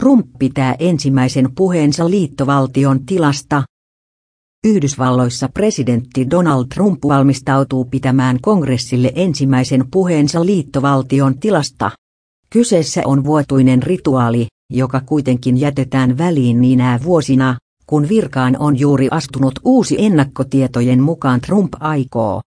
Trump pitää ensimmäisen puheensa liittovaltion tilasta. Yhdysvalloissa presidentti Donald Trump valmistautuu pitämään kongressille ensimmäisen puheensa liittovaltion tilasta. Kyseessä on vuotuinen rituaali, joka kuitenkin jätetään väliin niinä vuosina, kun virkaan on juuri astunut uusi. Ennakkotietojen mukaan Trump aikoo